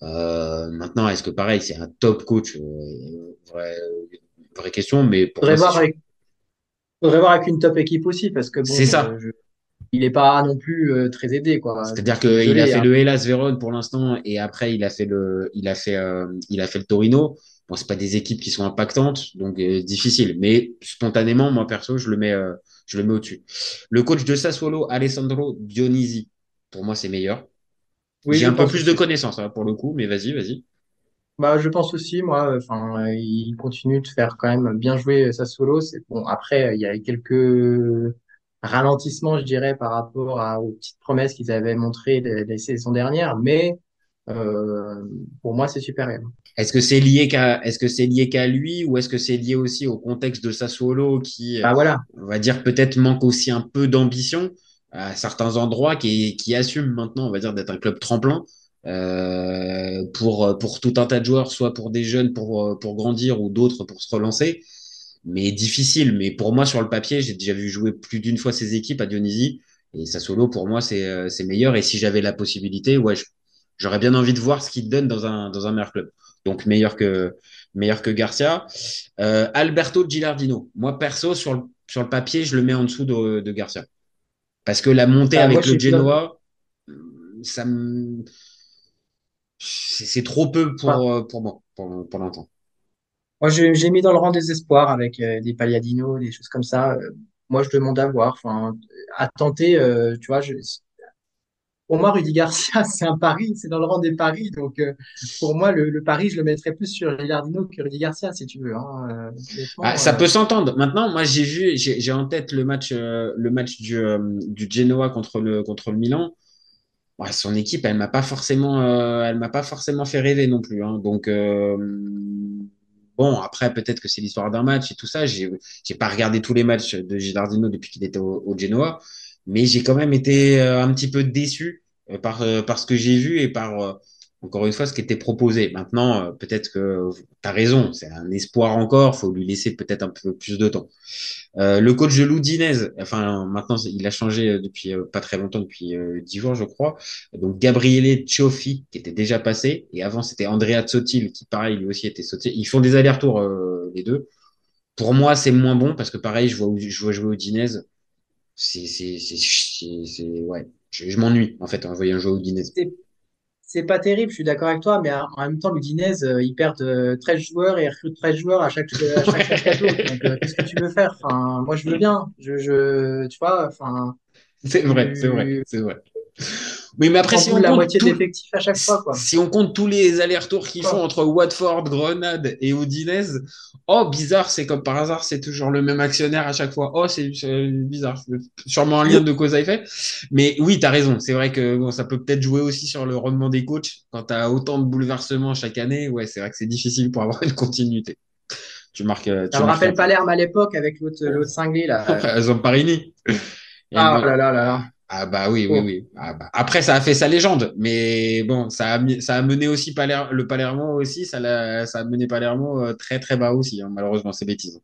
Euh, maintenant, est-ce que pareil, c'est un top coach euh, vraie, vraie question, mais pour faudrait, voir avec, faudrait voir avec une top équipe aussi, parce que bon, c'est ça. Euh, je, il n'est pas non plus euh, très aidé, quoi. C'est-à-dire qu'il a fait hein. le Hellas Vérone pour l'instant, et après il a fait le, il a fait, euh, il a fait le Torino. Bon, c'est pas des équipes qui sont impactantes, donc euh, difficile. Mais spontanément, moi perso, je le mets, euh, je le mets au-dessus. Le coach de Sassuolo, Alessandro Dionisi, pour moi, c'est meilleur. Oui, j'ai un peu plus aussi. De connaissances hein, pour le coup, mais vas-y, vas-y. Bah, je pense aussi, moi. Enfin, euh, il continue de faire quand même bien jouer Sassuolo. C'est bon. Après, il y a quelques ralentissements, je dirais, par rapport à, aux petites promesses qu'ils avaient montrées les, les saisons dernières, mais euh, pour moi, c'est supérieur. Est-ce que c'est lié qu'à, est-ce que c'est lié qu'à lui, ou est-ce que c'est lié aussi au contexte de Sassuolo qui, bah, voilà. On va dire peut-être manque aussi un peu d'ambition. À certains endroits qui, qui assument maintenant, on va dire, d'être un club tremplin euh, pour, pour tout un tas de joueurs, soit pour des jeunes pour, pour grandir ou d'autres pour se relancer. Mais difficile. Mais pour moi, sur le papier, j'ai déjà vu jouer plus d'une fois ces équipes à Dionysie. Et Sassuolo, pour moi, c'est, c'est meilleur. Et si j'avais la possibilité, ouais, je, j'aurais bien envie de voir ce qu'il donne dans un, dans un meilleur club. Donc, meilleur que, meilleur que Garcia. Euh, Alberto Gilardino. Moi, perso, sur le, sur le papier, je le mets en dessous de, de Garcia. Parce que la montée ah, avec moi, le Genoa, ça me... c'est, c'est trop peu pour, ah. pour moi, pour, pour l'instant. Moi, je, j'ai mis dans le rang des espoirs avec euh, des Palladino, des choses comme ça. Euh, moi, je demande à voir, enfin, à tenter. Euh, tu vois, je... pour moi, Rudi Garcia, c'est un pari, c'est dans le rang des paris. Donc, euh, pour moi, le, le pari, je le mettrais plus sur Gilardino que Rudi Garcia, si tu veux. Hein. Euh, ah, ça euh... peut s'entendre. Maintenant, moi, j'ai vu, j'ai, j'ai en tête le match, euh, le match du, euh, du Genoa contre le contre le Milan. Ouais, son équipe, elle m'a pas forcément, euh, elle m'a pas forcément fait rêver non plus. Hein. Donc euh... Bon, après, peut-être que c'est l'histoire d'un match et tout ça. J'ai, j'ai pas regardé tous les matchs de Gilardino depuis qu'il était au, au Genoa, mais j'ai quand même été euh, un petit peu déçu euh, par, euh, par ce que j'ai vu et par, euh, encore une fois, ce qui était proposé. Maintenant, euh, peut-être que t'as raison, c'est un espoir encore, faut lui laisser peut-être un peu plus de temps. Euh, le coach de l'Udinese, enfin, maintenant, il a changé depuis euh, pas très longtemps, depuis dix euh, jours, je crois. Donc, Gabriele Cioffi, qui était déjà passé, et avant, c'était Andrea Sottil, qui, pareil, lui aussi était sauté. Ils font des allers-retours, euh, les deux. Pour moi, c'est moins bon, parce que pareil, je vois, je vois jouer Udinese. C'est, c'est, c'est, c'est, c'est, ouais. Je, je m'ennuie, en fait, en voyant jouer Udinese. C'est pas terrible, je suis d'accord avec toi, mais en même temps, l'Udinese, euh, ils perdent euh, treize joueurs et ils recrutent treize joueurs à chaque à chaque mercato. Donc, euh, qu'est-ce que tu veux faire? Enfin, moi, je veux bien. Je, je, tu vois, enfin. C'est vrai, tu... c'est vrai, c'est vrai. Oui, mais après, on si on la compte moitié tout... de l'effectif à chaque fois, quoi. Si on compte tous les allers-retours qu'ils ouais. font entre Watford, Grenade et Udinese, oh bizarre, c'est comme par hasard, c'est toujours le même actionnaire à chaque fois. Oh, c'est, c'est bizarre, c'est sûrement un lien de cause à effet. Mais oui, t'as raison. C'est vrai que bon, ça peut peut-être jouer aussi sur le rendement des coachs quand t'as autant de bouleversements chaque année. Ouais, c'est vrai que c'est difficile pour avoir une continuité. Tu marques. Tu ça me rappelle Palermo à l'époque avec l'autre, l'autre cinglé là. Euh... Zamparini. Ah là là là. Ah bah oui, oui, oui. Ah bah. Après, ça a fait sa légende, mais bon, ça a, ça a mené aussi Paler- le Palermo aussi, ça, l'a, ça a mené Palermo très très bas aussi, hein, malheureusement, c'est bêtise.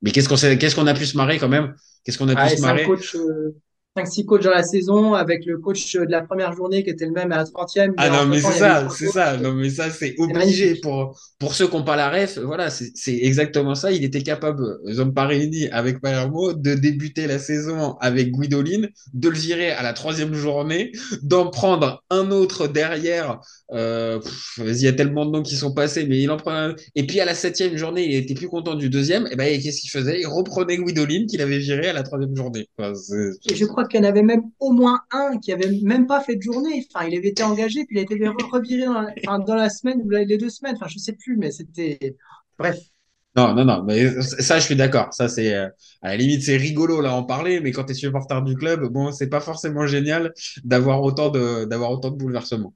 Mais qu'est-ce qu'on, qu'est-ce qu'on a pu se marrer quand même Qu'est-ce qu'on a ah, pu se marrer coach, euh, cinq six coachs dans la saison, avec le coach de la première journée qui était le même à la trentième. Ah non, mais c'est ça, c'est ça. Non, mais ça, c'est obligé. Pour, pour ceux qui n'ont pas la ref, voilà, c'est, c'est exactement ça. Il était capable, Zamparini avec Palermo, de débuter la saison avec Guidolin, de le virer à la troisième journée, d'en prendre un autre derrière. Euh, pff, il y a tellement de noms qui sont passés, mais il en prend un. Et puis à la septième journée, il était plus content du deuxième. Et ben, et qu'est-ce qu'il faisait? Il reprenait Guidolin qu'il avait viré à la troisième journée. Enfin, c'est... Et je crois qu'il y en avait même au moins un qui avait même pas fait de journée. Enfin, il avait été engagé, puis il a été reviré dans la, enfin, dans la semaine ou les deux semaines. Enfin, je sais plus, mais c'était bref. Non, non, non. Mais ça, je suis d'accord. Ça, c'est à la limite, c'est rigolo là en parler, mais quand t'es supporter du club, bon, c'est pas forcément génial d'avoir autant de d'avoir autant de bouleversements.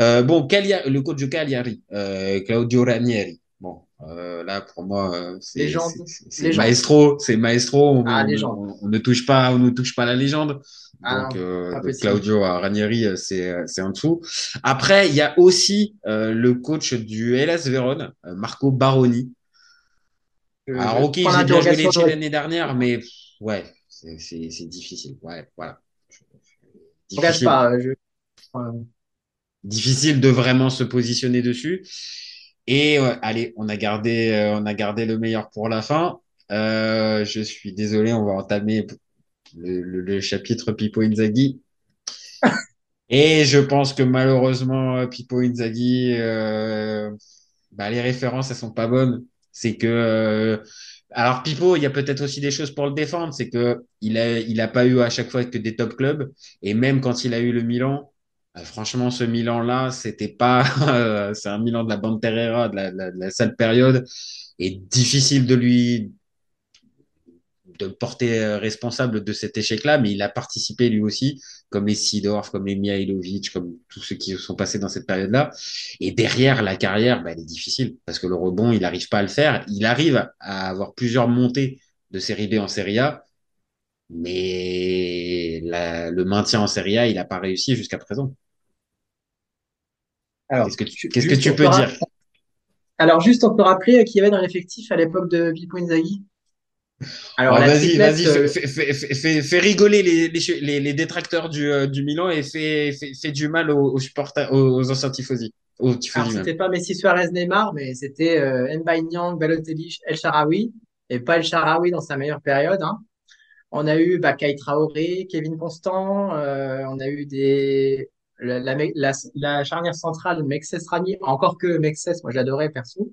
Euh, bon, Cagliari, le coach de Cagliari, euh, Claudio Ranieri. Bon, euh, là pour moi, euh, c'est, c'est, c'est, c'est maestro, c'est maestro. On, ah, on, on ne touche pas, on ne touche pas la légende. Ah, donc, euh, donc Claudio Ranieri, c'est c'est en dessous. Après, il y a aussi euh, le coach du Hellas Vérone, Marco Baroni. Euh, à Rocky, j'ai bien joué les l'année dernière, mais ouais, c'est c'est, c'est difficile. Ouais, voilà. Difficile. Pas, je... difficile de vraiment se positionner dessus. Et euh, allez, on a gardé, euh, on a gardé le meilleur pour la fin. Euh, je suis désolé, on va entamer le, le, le chapitre Pippo Inzaghi. Et je pense que malheureusement, Pippo Inzaghi, euh, bah, les références, elles sont pas bonnes. C'est que, euh, alors Pippo, il y a peut-être aussi des choses pour le défendre. C'est que il a, il a pas eu à chaque fois que des top clubs. Et même quand il a eu le Milan. Euh, franchement, ce Milan-là, c'était pas, euh, c'est un Milan de la Banterera, de la, de la, de la sale période, et difficile de lui, de le porter euh, responsable de cet échec-là, mais il a participé lui aussi, comme les Seedorf, comme les Mihailovic, comme tous ceux qui sont passés dans cette période-là. Et derrière, la carrière, bah, elle est difficile, parce que le rebond, il arrive pas à le faire. Il arrive à avoir plusieurs montées de Série B en Série A, mais la, le maintien en Serie A, il n'a pas réussi jusqu'à présent. Alors, qu'est-ce que tu, qu'est-ce que tu peux dire rappeler, alors, juste, on peut rappeler qui y avait dans l'effectif à l'époque de Vipo Inzaghi. Alors, alors vas-y, triplette, vas-y, euh... fais, fais, fais, fais, fais rigoler les, les, les, les détracteurs du, euh, du Milan et fais, fais, fais du mal aux, aux, supporters, aux anciens tifosi. Aux tifosi alors, c'était pas Messi, Suarez, Neymar, mais c'était euh, Mbaye Niang, Balotelli, El Shaarawy, et pas El Shaarawy dans sa meilleure période. Hein. On a eu bah, Kai Traoré, Kevin Constant, euh, on a eu des... La, la, la, la charnière centrale Mexès Rami, encore que Mexès, moi j'adorais perso.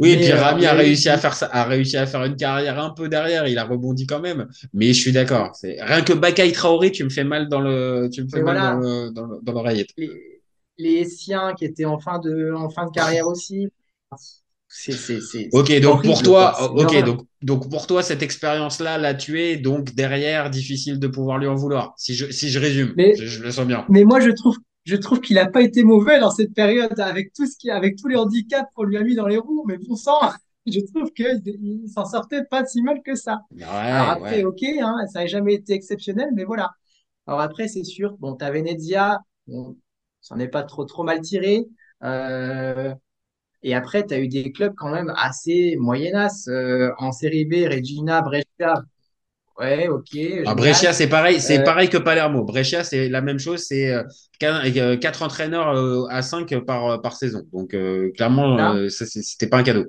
Oui, et puis Rami euh, a réussi à faire ça, a réussi à faire une carrière un peu derrière, il a rebondi quand même. Mais je suis d'accord, c'est rien que Bakay Traoré, tu me fais mal dans le, tu me fais mal voilà. dans, le, dans, le, dans l'oreillette. Les, les siens qui étaient en fin de, en fin de carrière aussi. C'est, c'est, c'est, ok, c'est donc pour toi, ok, donc, donc pour toi cette expérience-là l'a tué, donc derrière difficile de pouvoir lui en vouloir. Si je, si je résume, mais, je, je le sens bien. Mais moi je trouve, je trouve qu'il a pas été mauvais dans cette période avec tout ce qui, avec tous les handicaps qu'on lui a mis dans les roues. Mais bon sang, je trouve qu'il il s'en sortait pas si mal que ça. Ouais, alors après, ouais. ok, hein, ça n'a jamais été exceptionnel, mais voilà. Alors après c'est sûr, bon, t'as Venezia, bon, s'en est pas trop trop mal tiré. Euh, Et après, tu as eu des clubs quand même assez moyenasses. Euh, en série B, Regina, Brescia. Ouais, ok. Ah, Brescia, c'est pareil, c'est euh... pareil que Palermo. Brescia, c'est la même chose. C'est quatre entraîneurs à cinq par, par saison. Donc, euh, clairement, euh, ça, c'était pas un cadeau.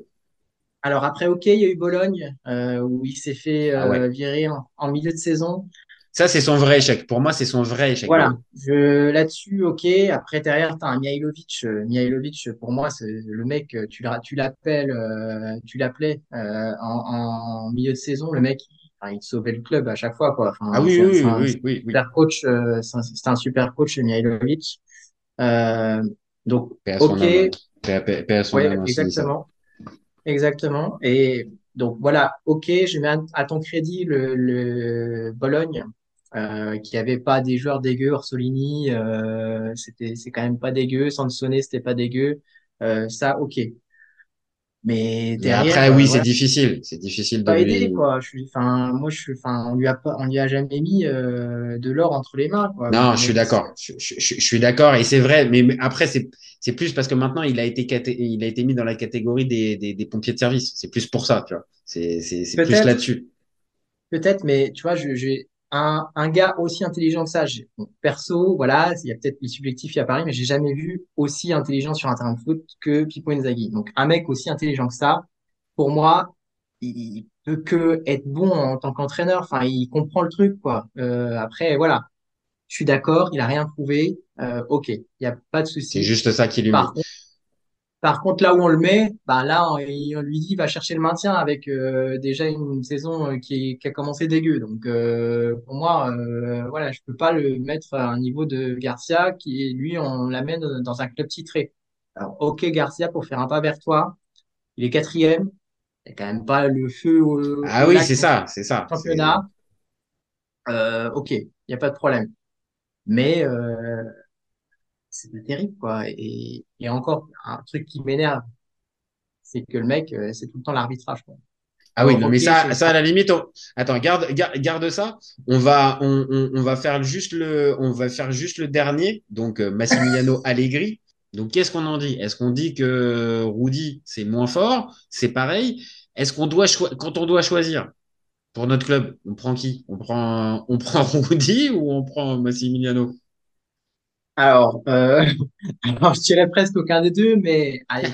Alors après, ok, il y a eu Bologne, euh, où il s'est fait euh, ah ouais. virer en, en milieu de saison. Ça, c'est son vrai échec. Pour moi, c'est son vrai échec. Voilà. Je, là-dessus, ok. Après, derrière, tu as un Mihailovic. Mihailovic, pour moi, c'est le mec, tu, tu l'appelles, euh, tu l'appelais euh, en, en milieu de saison. Le mec, enfin, il sauvait le club à chaque fois, quoi. Enfin, ah oui, oui, un, oui, oui, oui. Super coach, euh, c'est, un, c'est un super coach, Mihailovic. Euh, donc, ok. Oui, exactement. Exactement. Et donc, voilà. Ok, je mets à ton crédit le, le Bologne. Euh, qui avait pas des joueurs dégueux. Orsolini, euh, c'était, c'est quand même pas dégueu. Sansone, c'était pas dégueu. Euh, ça, ok. Mais derrière. Mais après, euh, oui, voilà, c'est difficile. C'est difficile pas de lui aider, quoi. Je suis, enfin, moi, je suis, enfin, on lui a pas, on lui a jamais mis, euh, de l'or entre les mains, quoi. Non, mais je suis d'accord. Je, je, je, je suis d'accord. Et c'est vrai. Mais, mais après, c'est, c'est plus parce que maintenant, il a été, caté- il a été mis dans la catégorie des, des, des pompiers de service. C'est plus pour ça, tu vois. C'est, c'est, c'est peut-être, plus là-dessus. Peut-être, mais tu vois, je, j'ai, Un, un gars aussi intelligent que ça, j'ai, bon, perso, voilà, il y a peut-être les subjectifs à Paris, mais j'ai jamais vu aussi intelligent sur un terrain de foot que Pipo Inzaghi. Donc, un mec aussi intelligent que ça, pour moi, il, il peut que être bon en tant qu'entraîneur. Enfin, il comprend le truc, quoi. Euh, après, voilà, je suis d'accord, il a rien prouvé. Euh, ok, il y a pas de souci. C'est juste ça qui lui met. Par contre, là où on le met, bah là, on, on lui dit va chercher le maintien avec euh, déjà une saison qui, qui a commencé dégueu. Donc, euh, pour moi, euh, voilà, je peux pas le mettre à un niveau de Garcia qui, lui, on l'amène dans un club titré. Alors, ok, Garcia, pour faire un pas vers toi, il est quatrième. Il y a quand même pas le feu au, ah au oui, c'est ça, c'est ça. Championnat. C'est... Euh, ok, il y a pas de problème. Mais euh, c'est terrible, quoi. Et, et encore, un truc qui m'énerve, c'est que le mec, c'est tout le temps l'arbitrage, quoi. Ah oui, non, mais ça, ça à la limite, on... attends, garde, garde, garde ça. On va, on, on, on va faire juste le, on va faire juste le dernier. Donc, Massimiliano Allegri. Donc, qu'est-ce qu'on en dit? Est-ce qu'on dit que Rudi, c'est moins fort? C'est pareil. Est-ce qu'on doit, cho- quand on doit choisir pour notre club, on prend qui? On prend, on prend Rudi ou on prend Massimiliano? Alors, euh, alors, je dirais presque aucun des deux, mais allez.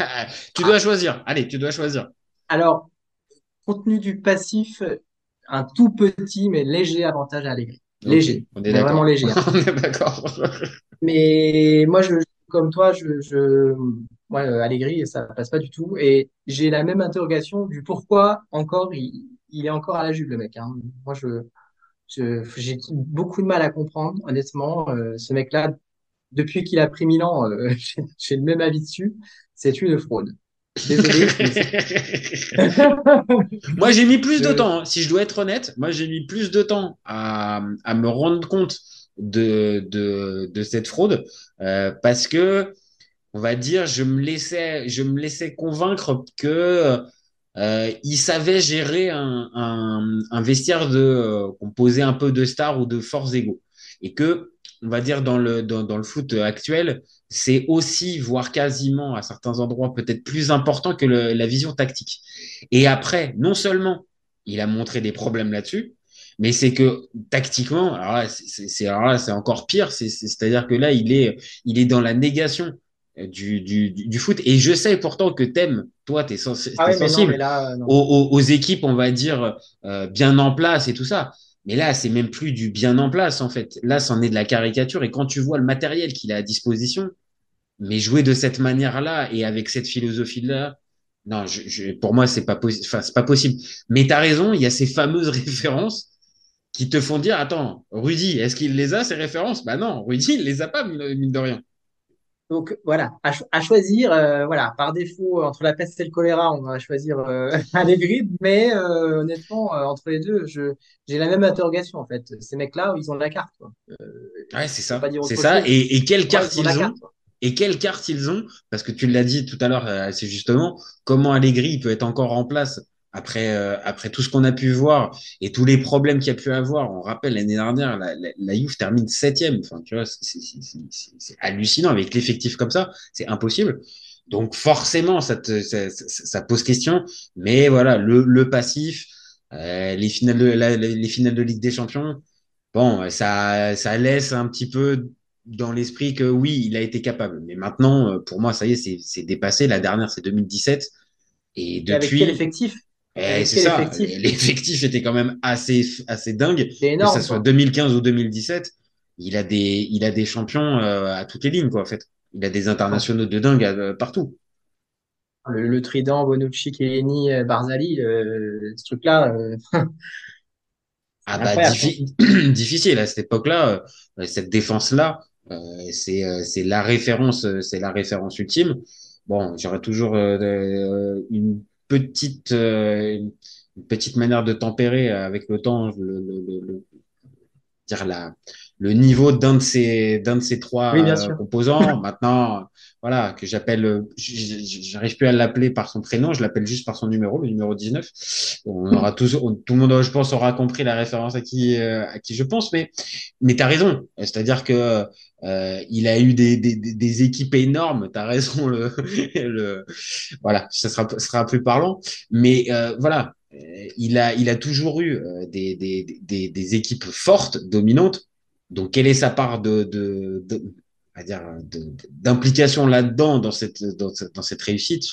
Tu dois choisir. Allez, tu dois choisir. Alors, compte tenu du passif, un tout petit mais léger avantage à Allegri. Léger. Okay, on est d'accord. Vraiment léger. On est d'accord. Mais moi, je, comme toi, je, je, moi, Allegri, ça passe pas du tout. Et j'ai la même interrogation du pourquoi encore il, il est encore à la Juve, le mec. Hein. Moi, je, je, j'ai beaucoup de mal à comprendre, honnêtement, euh, ce mec-là. Depuis qu'il a pris Milan, euh, j'ai, j'ai le même avis dessus. C'est une fraude. Désolé. Moi, j'ai mis plus de temps. Hein. Si je dois être honnête, moi, j'ai mis plus de temps à, à me rendre compte de, de, de cette fraude euh, parce que, on va dire, je me laissais, je me laissais convaincre que euh, il savait gérer un, un, un vestiaire de, euh, composé un peu de stars ou de forts égaux et que on va dire, dans le, dans, dans le foot actuel, c'est aussi, voire quasiment, à certains endroits, peut-être plus important que le, la vision tactique. Et après, non seulement il a montré des problèmes là-dessus, mais c'est que tactiquement, alors là, c'est, c'est, alors là, c'est encore pire. C'est, c'est, c'est-à-dire que là, il est, il est dans la négation du, du, du foot. Et je sais pourtant que t'aimes, toi, t'es, sens, ah t'es ouais, sensible mais non, mais là, non. Aux, aux équipes, on va dire, euh, bien en place et tout ça. Mais là, c'est même plus du bien en place, en fait. Là, c'en est de la caricature. Et quand tu vois le matériel qu'il a à disposition, mais jouer de cette manière-là et avec cette philosophie-là, non, je, je, pour moi, c'est pas, possi- c'est pas possible. Mais t'as raison, il y a ces fameuses références qui te font dire, attends, Rudi, est-ce qu'il les a, ces références ? Bah non, Rudi, il les a pas, mine de rien. Donc voilà, à, cho- à choisir, euh, voilà, par défaut, entre la peste et le choléra, on va choisir euh, Allegri, mais euh, honnêtement, euh, entre les deux, je, j'ai la même interrogation en fait. Ces mecs-là, ils ont de la carte. Quoi. Euh, ouais, c'est ça. C'est ça. Et, et quelle carte ils ont ? Et quelle carte ils ont ? Parce que tu l'as dit tout à l'heure, euh, c'est justement comment Allegri peut être encore en place après euh, après tout ce qu'on a pu voir et tous les problèmes qu'il y a pu avoir. On rappelle l'année dernière, la, la, la Juve termine septième. Enfin, tu vois, c'est, c'est, c'est, c'est, c'est hallucinant avec l'effectif comme ça, c'est impossible. Donc forcément, ça te ça, ça, ça pose question. Mais voilà, le, le passif, euh, les finales de la, les finales de Ligue des Champions, bon, ça ça laisse un petit peu dans l'esprit que oui, il a été capable. Mais maintenant, pour moi, ça y est, c'est, c'est dépassé. La dernière, c'est deux mille dix-sept. Et depuis. Et avec quel effectif ? Eh, c'est ça. Effectif. L'effectif était quand même assez, assez dingue. C'est énorme, que ça soit quoi. deux mille quinze ou deux mille dix-sept, il a des, il a des champions euh, à toutes les lignes, quoi, en fait. Il a des internationaux de dingue euh, partout. Le, le trident, Bonucci, Chiellini, Barzali, euh, ce truc-là. Euh... ah, bah, diffi- difficile à cette époque-là, euh, cette défense-là. Euh, c'est, euh, c'est la référence, euh, c'est la référence ultime. Bon, j'aurais toujours euh, une petite, euh, une petite manière de tempérer avec le temps le, le, le, dire la, le niveau d'un de ces, d'un de ces trois oui, euh, composants. Maintenant, voilà, que j'appelle, j'arrive plus à l'appeler par son prénom, je l'appelle juste par son numéro, le numéro dix-neuf. On aura tous, on, tout le monde, je pense, aura compris la référence à qui, euh, à qui je pense, mais, mais t'as raison. C'est-à-dire que, euh, il a eu des, des, des équipes énormes, t'as raison, le, le, voilà, ça sera, ça sera plus parlant, mais, euh, voilà. Il a, il a toujours eu des, des, des, des équipes fortes, dominantes. Donc, quelle est sa part de, de, de, à dire, de, d'implication là-dedans, dans cette, dans cette, dans cette réussite?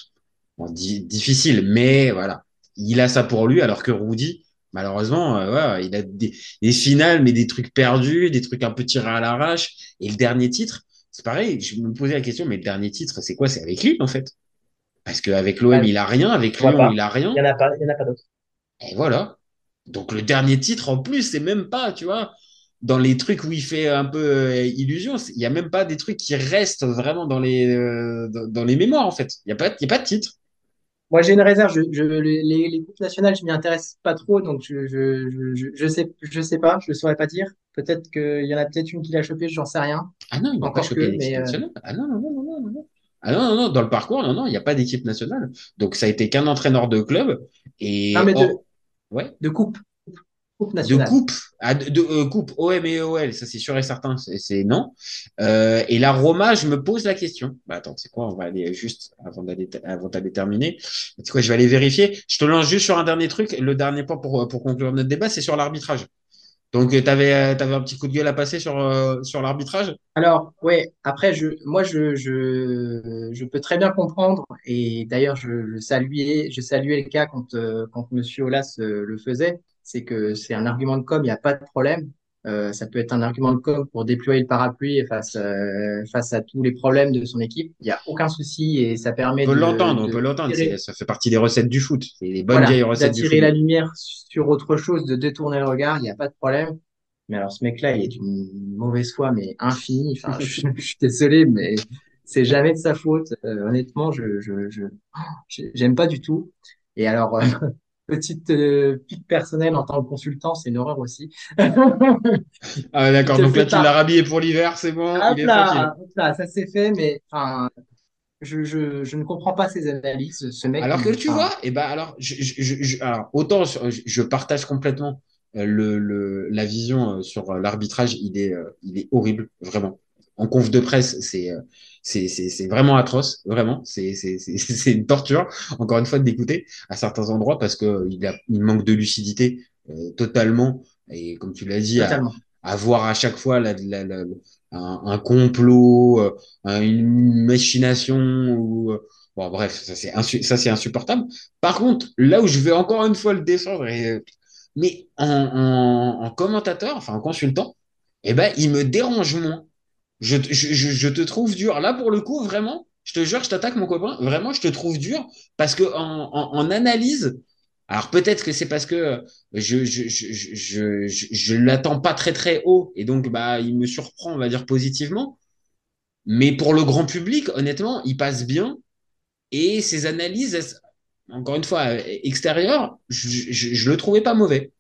Bon, di- difficile, mais voilà. Il a ça pour lui, alors que Rudi, malheureusement, euh, voilà, il a des, des finales, mais des trucs perdus, des trucs un peu tirés à l'arrache. Et le dernier titre, c'est pareil, je me posais la question, mais le dernier titre, c'est quoi? C'est avec Lille, en fait. Parce qu'avec l'O M, ah, il a rien. Avec Lyon, il a rien. Il n'y en a pas, il y en a pas d'autres. Et voilà. Donc, le dernier titre, en plus, c'est même pas, tu vois, dans les trucs où il fait un peu euh, illusion, il n'y a même pas des trucs qui restent vraiment dans les, euh, dans, dans les mémoires, en fait. Il n'y a, a pas de titre. Moi, j'ai une réserve. Je, je, les, les coupes nationales, je ne m'y intéresse pas trop, donc je ne je, je, je sais, je sais pas, je ne saurais pas dire. Peut-être qu'il y en a peut-être une qui l'a chopée, j'en sais rien. Ah non, il n'a pas chopé l'équipe nationale. Euh... Ah non, non, non, non, non, non. Ah non, non, non, dans le parcours, non, non, il n'y a pas d'équipe nationale. Donc, ça a été qu'un entraîneur de club. Et non, mais de, oh, ouais. de coupe. Coupe nationale. De coupe. Ah, de, de euh, coupe, O M et O L, ça c'est sûr et certain, c'est, c'est non. Euh, et la Roma, je me pose la question. Bah, attends, c'est quoi, on va aller juste, avant d'aller, avant d'aller terminer. C'est quoi, je vais aller vérifier. Je te lance juste sur un dernier truc. Le dernier point pour, pour conclure notre débat, c'est sur l'arbitrage. Donc, tu avais t'avais un petit coup de gueule à passer sur, euh, sur l'arbitrage ? Alors, ouais. Après, je, moi, je, je, je peux très bien comprendre. Et d'ailleurs, je, je, saluais, je saluais le cas quand, euh, quand M. Aulas euh, le faisait. C'est que c'est un argument de com', il n'y a pas de problème. Euh, ça peut être un argument de com' pour déployer le parapluie face, euh, face à tous les problèmes de son équipe. Il n'y a aucun souci et ça permet de… On peut de, l'entendre, de on peut l'entendre. C'est, ça fait partie des recettes du foot. C'est les bonnes voilà, vieilles recettes du foot. D'attirer la lumière sur autre chose, de détourner le regard, il n'y a pas de problème. Mais alors ce mec-là, il est d'une mauvaise foi, mais infinie. Enfin, je, je suis désolé, mais c'est jamais de sa faute. Euh, honnêtement, je, je, je, je, j'aime pas du tout. Et alors… Euh, Petite euh, pique personnelle en tant que consultant, c'est une horreur aussi. Ah, d'accord, donc là, tu l'as rhabillé pour l'hiver, c'est bon. Hop il est là, hop là, ça s'est fait, mais enfin, je, je, je ne comprends pas ces analyses, ce mec. Alors que tu enfin... vois, et eh ben alors, je, je, je, alors autant je, je partage complètement le, le, la vision sur l'arbitrage, il est, il est horrible, vraiment. En conf de presse, c'est c'est c'est c'est vraiment atroce, vraiment. C'est c'est c'est c'est une torture. Encore une fois, d'écouter à certains endroits parce que il a il manque de lucidité euh, totalement. Et comme tu l'as dit, à, à voir à chaque fois la, la, la, la, un, un complot, euh, une machination ou euh, bon bref, ça c'est insu- ça c'est insupportable. Par contre, là où je vais encore une fois le défendre, et, mais en, en, en commentateur, enfin en consultant, eh ben il me dérange moins. Je, je, je, je te trouve dur. Là, pour le coup, vraiment, je te jure, je t'attaque, mon copain. Vraiment, je te trouve dur parce que en, en, en analyse, alors peut-être que c'est parce que je, je, je, je, je, je l'attends pas très, très haut et donc, bah, il me surprend, on va dire positivement. Mais pour le grand public, honnêtement, il passe bien et ses analyses, elles, encore une fois, extérieures, je, je, je le trouvais pas mauvais.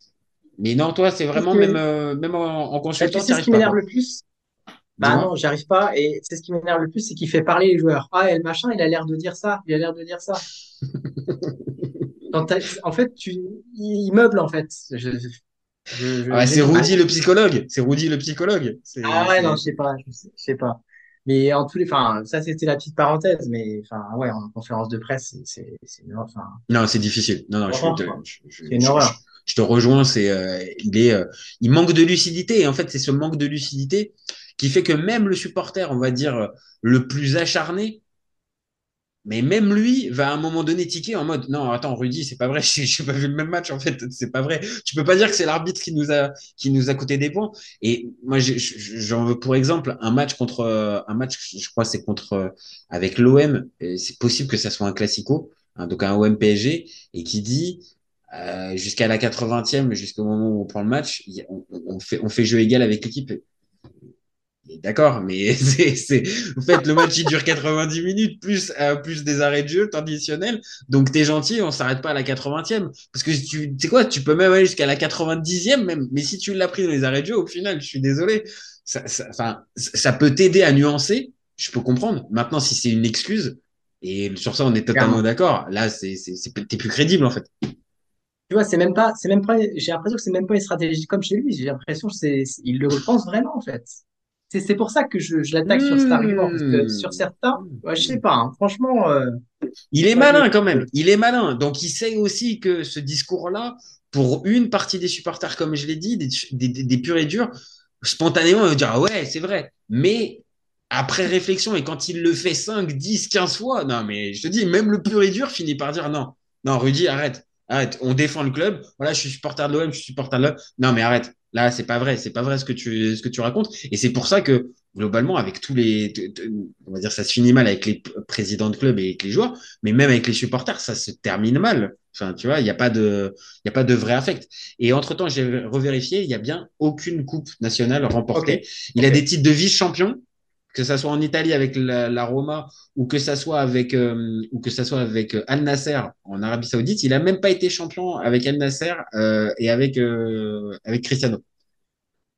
Mais non, toi, c'est vraiment que... même, euh, même en, en consultant, c'est ce qui m'énerve le plus. Bah non, j'y arrive pas. Et c'est ce qui m'énerve le plus, c'est qu'il fait parler les joueurs. Ah, et le machin, il a l'air de dire ça. Il a l'air de dire ça. Quand en fait, tu, il meuble, en fait. Je, je, je... Ah bah, c'est Rudi le psychologue. C'est Rudi le psychologue. C'est, ah ouais, c'est... non, je sais pas. Je sais, je sais pas. Mais en tous les, enfin, ça, c'était la petite parenthèse. Mais enfin, ouais, en conférence de presse, c'est, c'est, c'est une enfin... Non, c'est difficile. Non, non, je, je, je, c'est une je, horreur. Je, je te rejoins. C'est, euh, il est, euh, il manque de lucidité. Et en fait, c'est ce manque de lucidité qui fait que même le supporter, on va dire, le plus acharné, mais même lui va à un moment donné tiquer en mode « Non, attends, Rudi, c'est pas vrai, j'ai, j'ai pas vu le même match, en fait, c'est pas vrai. Tu peux pas dire que c'est l'arbitre qui nous a qui nous a coûté des points. » Et moi, j'ai, j'en veux pour exemple un match contre un match, je crois, c'est contre avec l'O M. C'est possible que ça soit un classico, hein, donc un O M P S G, et qui dit euh, jusqu'à la quatre-vingtième, jusqu'au moment où on prend le match, on, on fait on fait jeu égal avec l'équipe. D'accord, mais c'est, c'est, en fait, le match, il dure quatre-vingt-dix minutes, plus, euh, plus des arrêts de jeu traditionnels. Donc, t'es gentil, on s'arrête pas à la quatre-vingtième. Parce que tu, tu sais quoi, tu peux même aller jusqu'à la quatre-vingt-dixième même. Mais si tu l'as pris dans les arrêts de jeu, au final, je suis désolé. Ça, ça, enfin, ça peut t'aider à nuancer. Je peux comprendre. Maintenant, si c'est une excuse, et sur ça, on est totalement d'accord. Là, c'est, c'est, c'est, t'es plus crédible, en fait. Tu vois, c'est même pas, c'est même pas, j'ai l'impression que c'est même pas une stratégie comme chez lui. J'ai l'impression que c'est, il le pense vraiment, en fait. C'est, c'est pour ça que je, je l'attaque mmh. sur cet argument, parce que sur certains, bah, je sais pas, hein, franchement. Euh, il est malin mais... quand même, il est malin. Donc, il sait aussi que ce discours-là, pour une partie des supporters, comme je l'ai dit, des, des, des, des purs et durs, spontanément, ils vont dire « Ah ouais, c'est vrai ». Mais après réflexion, et quand il le fait cinq, dix, quinze fois, non mais je te dis, même le pur et dur finit par dire « Non, non Rudi, arrête, arrête, on défend le club, voilà, je suis supporter de l'O M, je suis supporter de l'O M, non mais arrête. Là, c'est pas vrai, c'est pas vrai ce que tu ce que tu racontes, et c'est pour ça que globalement, avec tous les, on va dire, ça se finit mal avec les présidents de club et avec les joueurs, mais même avec les supporters, ça se termine mal. Enfin, tu vois, il y a pas de il y a pas de vrai affect. Et entre temps, j'ai revérifié, il y a bien aucune coupe nationale remportée. Okay. Il okay. a des titres de vice-champion, que ça soit en Italie avec la, la Roma ou que ça soit avec euh, ou que ça soit avec Al Nasser en Arabie Saoudite, il a même pas été champion avec Al Nasser euh, et avec euh, avec Cristiano.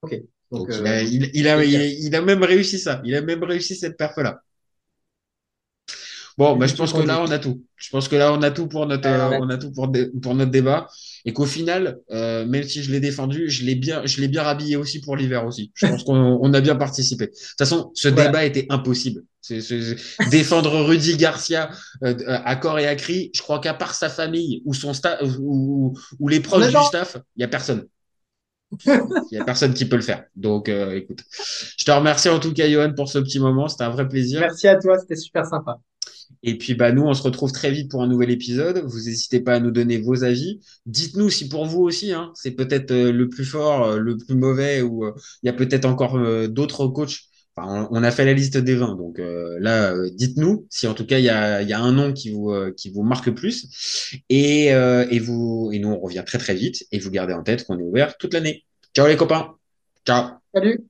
Ok. Donc, Donc euh, il, a, il, il, a, il, a, il a même réussi ça, il a même réussi cette perf là. Bon, bah je pense que là on a tout. Je pense que là on a tout pour notre euh, on a tout pour dé- pour notre débat et qu'au final euh, même si je l'ai défendu, je l'ai bien je l'ai bien rhabillé aussi pour l'hiver aussi. Je pense qu'on on a bien participé. De toute façon, ce voilà. débat était impossible. C'est, c'est, c'est... défendre Rudi Garcia euh, à corps et à cri, je crois qu'à part sa famille ou son staff ou, ou les proches du staff, il y a personne. Il y a personne qui peut le faire. Donc, euh, écoute, je te remercie en tout cas, Johan, pour ce petit moment. C'était un vrai plaisir. Merci à toi, c'était super sympa. Et puis, bah, nous, on se retrouve très vite pour un nouvel épisode. Vous n'hésitez pas à nous donner vos avis. Dites-nous si pour vous aussi, hein, c'est peut-être euh, le plus fort, euh, le plus mauvais, ou euh, il y a peut-être encore euh, d'autres coachs. Enfin, on, on a fait la liste des vingt. Donc euh, là, euh, dites-nous si en tout cas, il y a, y a un nom qui vous, euh, qui vous marque plus. Et, euh, et, vous, et nous, on revient très, très vite. Et vous gardez en tête qu'on est ouvert toute l'année. Ciao les copains. Ciao. Salut.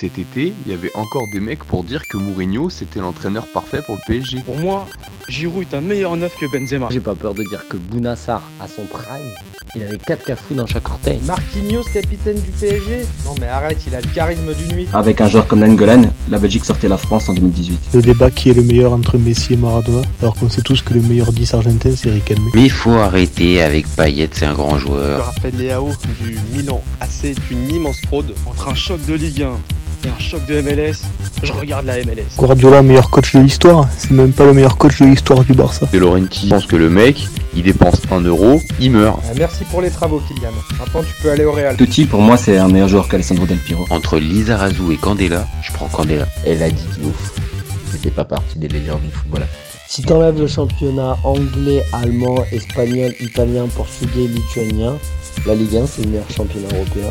Cet été, il y avait encore des mecs pour dire que Mourinho, c'était l'entraîneur parfait pour le P S G. Pour moi, Giroud est un meilleur neuf que Benzema. J'ai pas peur de dire que Bounassar, à son prime, il avait quatre cafous dans chaque orteil. Marquinhos, capitaine du P S G ? Non mais arrête, il a le charisme d'une nuit. Avec un joueur comme Nangolan, la Belgique sortait la France en deux mille dix-huit. Le débat qui est le meilleur entre Messi et Maradona, alors qu'on sait tous que le meilleur dix argentin, c'est Riquelme. Mais il faut arrêter avec Payet, c'est un grand joueur. Raphaël Leao du Milan, assez une immense fraude entre un choc de Ligue un. Il y a un choc de M L S, je regarde la M L S. Guardiola, meilleur coach de l'histoire, c'est même pas le meilleur coach de l'histoire du Barça. De Laurentiis pense que le mec, il dépense un euro, il meurt. Ah, merci pour les travaux, Kylian. Maintenant, tu peux aller au Real. Totti, pour moi, c'est un meilleur joueur qu'Alessandro Del Piro. Entre Lizarazu et Candela, je prends Candela. Elle a dit ouf, c'était pas partie des légendes du football. Si t'enlèves le championnat anglais, allemand, espagnol, italien, portugais, lituanien, la Ligue un, c'est le meilleur championnat européen.